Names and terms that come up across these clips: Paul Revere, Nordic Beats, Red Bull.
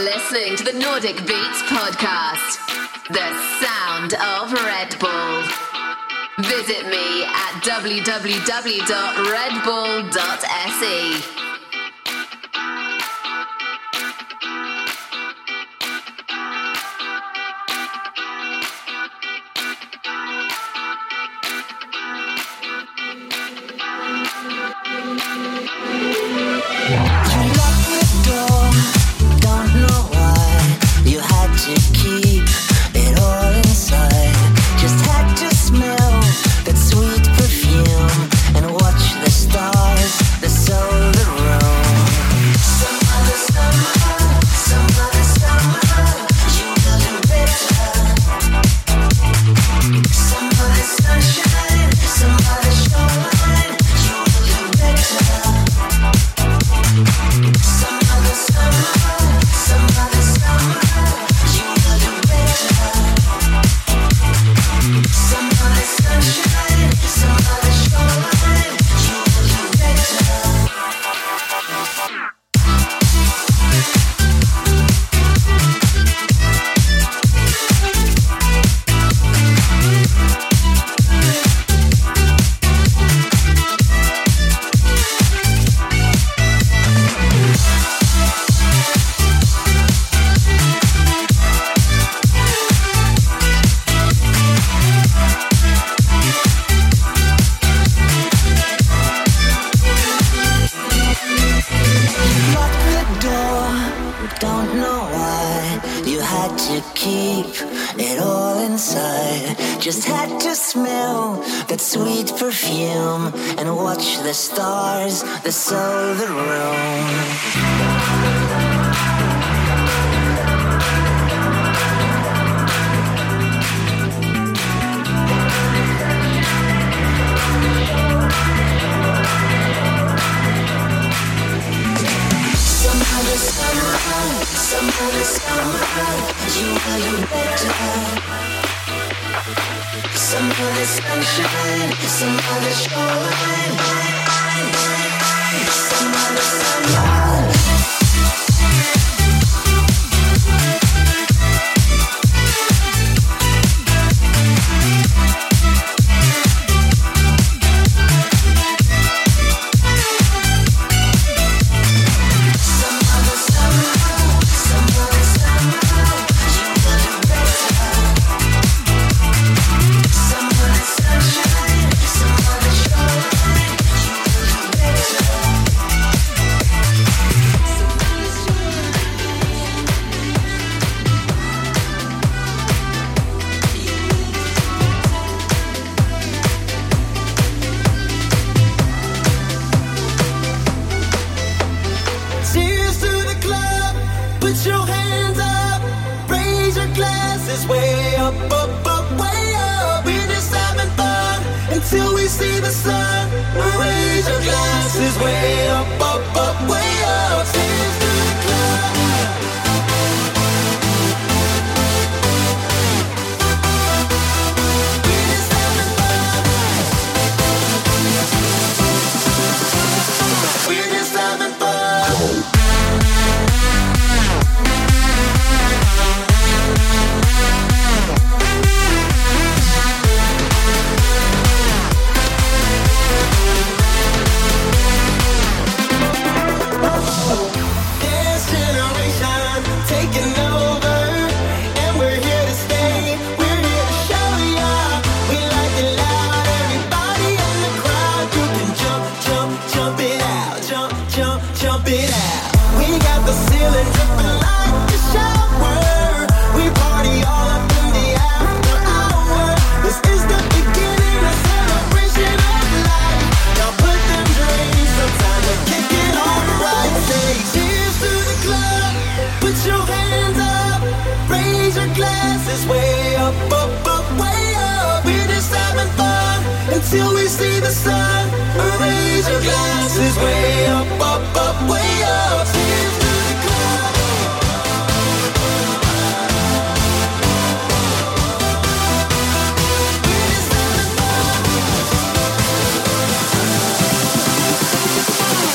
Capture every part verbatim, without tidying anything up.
are listening to the Nordic Beats podcast, the sound of Red Bull. Visit me at w w w dot red bull dot s e.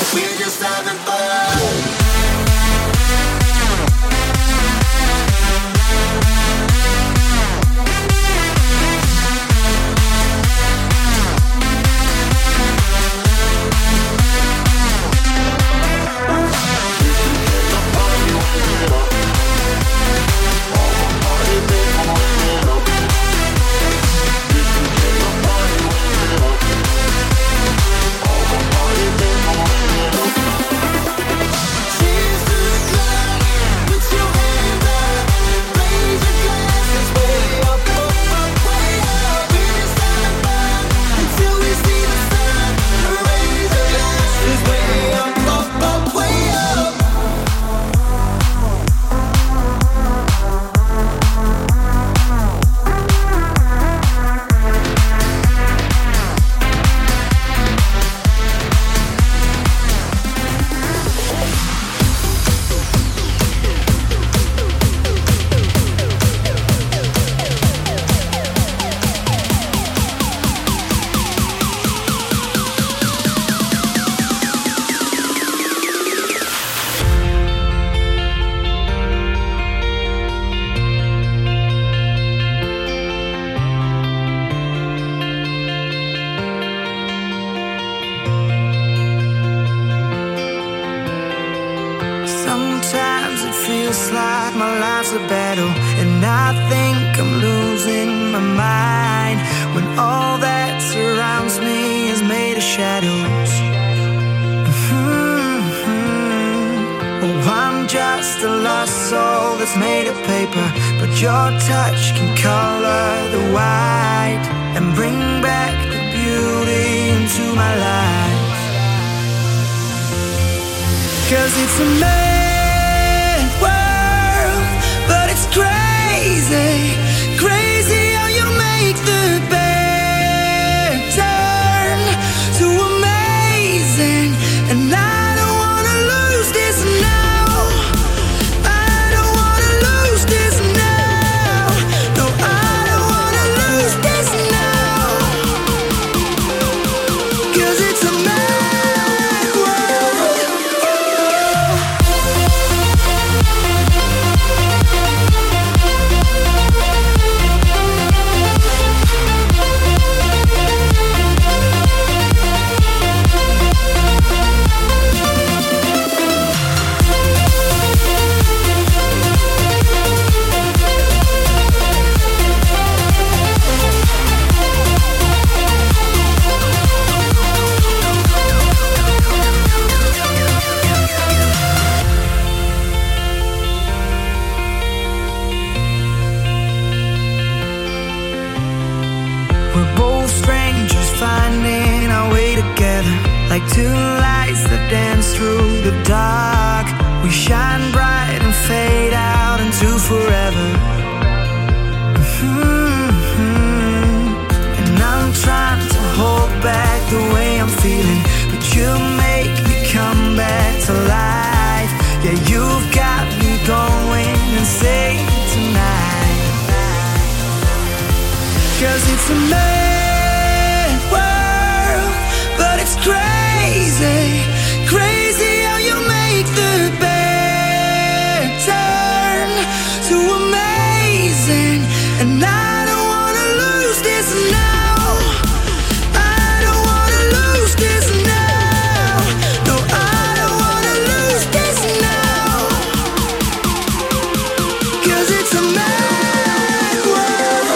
We're just having fun. Sometimes it feels like my life's a battle, and I think I'm losing my mind when all that surrounds me is made of shadows. Mm-hmm. Oh, I'm just a lost soul that's made of paper, but your touch can color the white and bring back the beauty into my life. 'Cause it's a mad world, but it's crazy, crazy how you make the bad turn to amazing. And I don't wanna lose this now, I don't wanna lose this now, no, I don't wanna lose this now. 'Cause it's a mad like two lights that dance through the dark. We shine bright and fade out into forever. Mm-hmm. And I'm trying to hold back the way I'm feeling, but you make me come back to life. Yeah, you've got me going insane tonight. Cause it's a mad world, but it's crazy, crazy, crazy how you make the bad turn to amazing. And I don't wanna lose this now, I don't wanna lose this now, no, I don't wanna lose this now. 'Cause it's a mad world.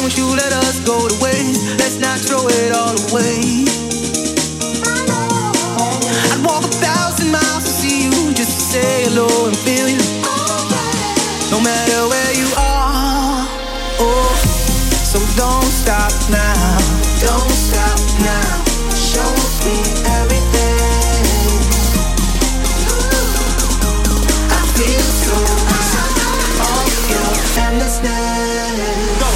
Don't you let us go to waste. Let's not throw it all away. I'd walk a thousand miles to see you, just to say hello and feel you. No matter where you are, oh. So don't stop now, don't stop now. Show me everything. I feel so high off your endlessness. Go.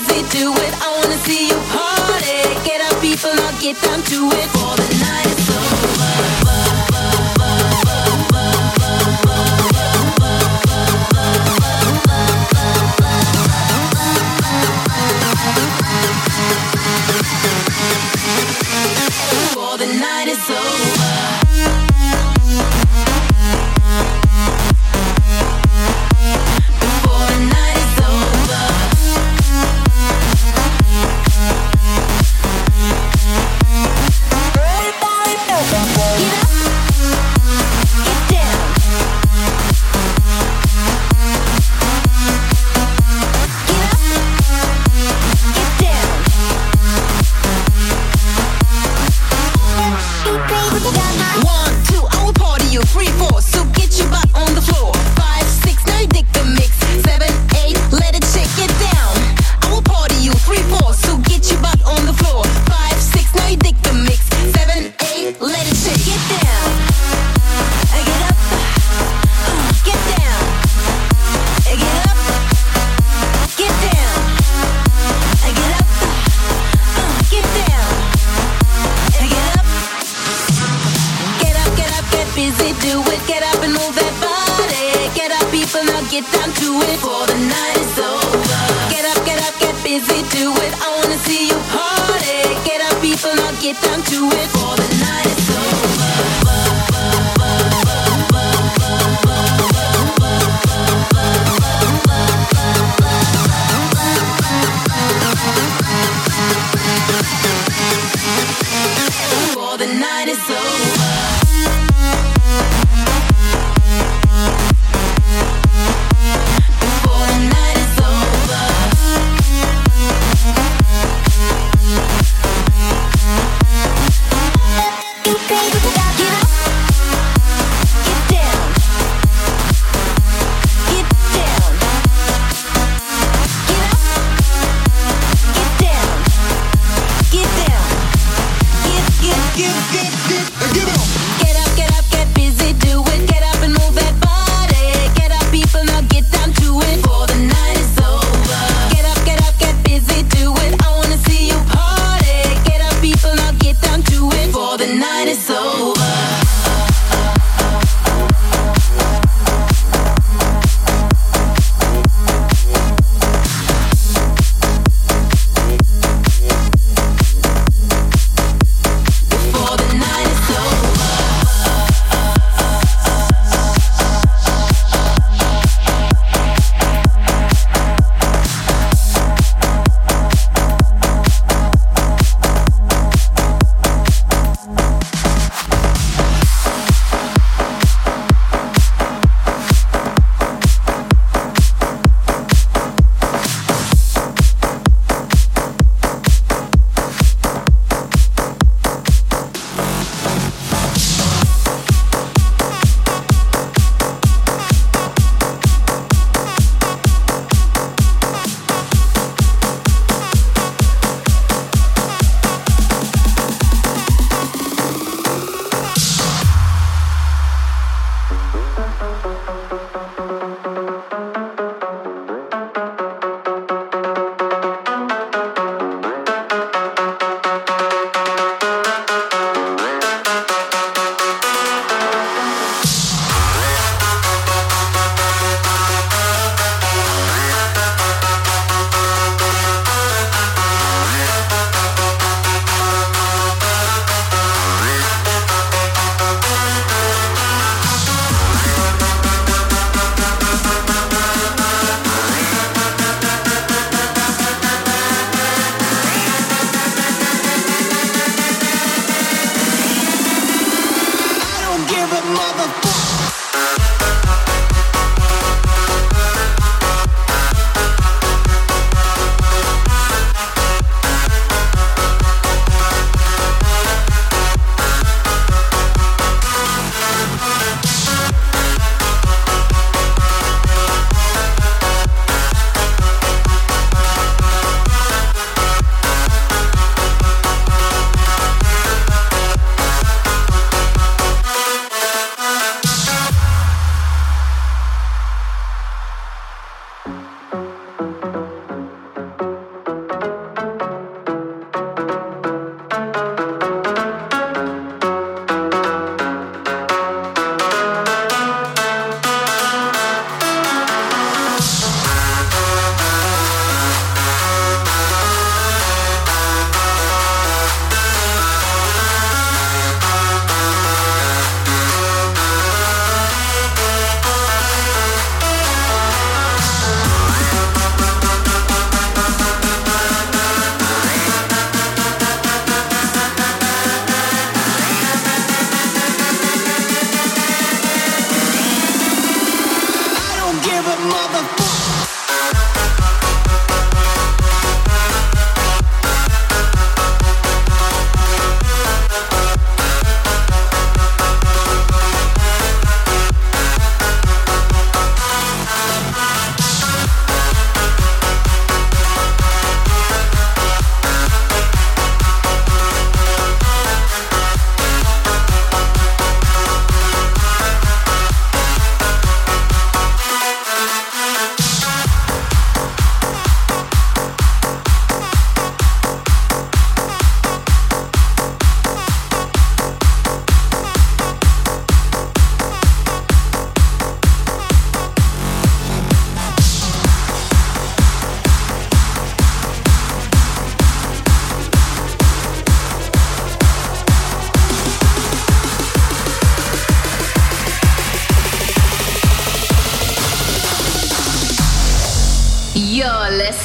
busy, do it. I wanna see you party. Get up, people, now get down to it. For the night is over. For the night is over.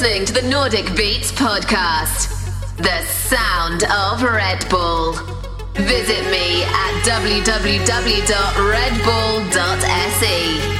listening to the Nordic Beats podcast, the sound of Red Bull. Visit me at w w w dot red bull dot s e.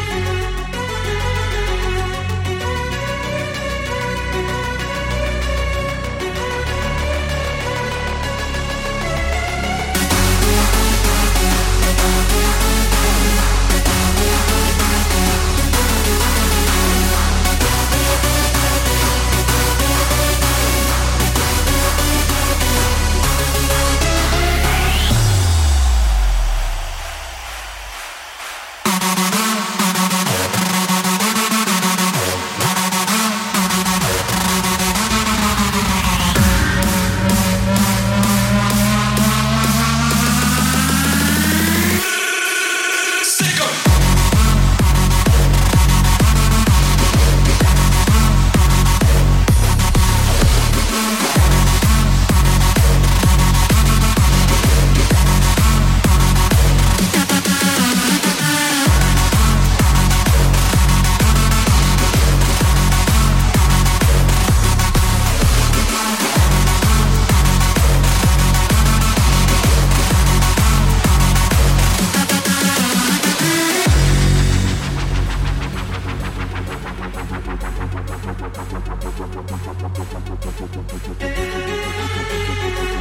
We'll be right back.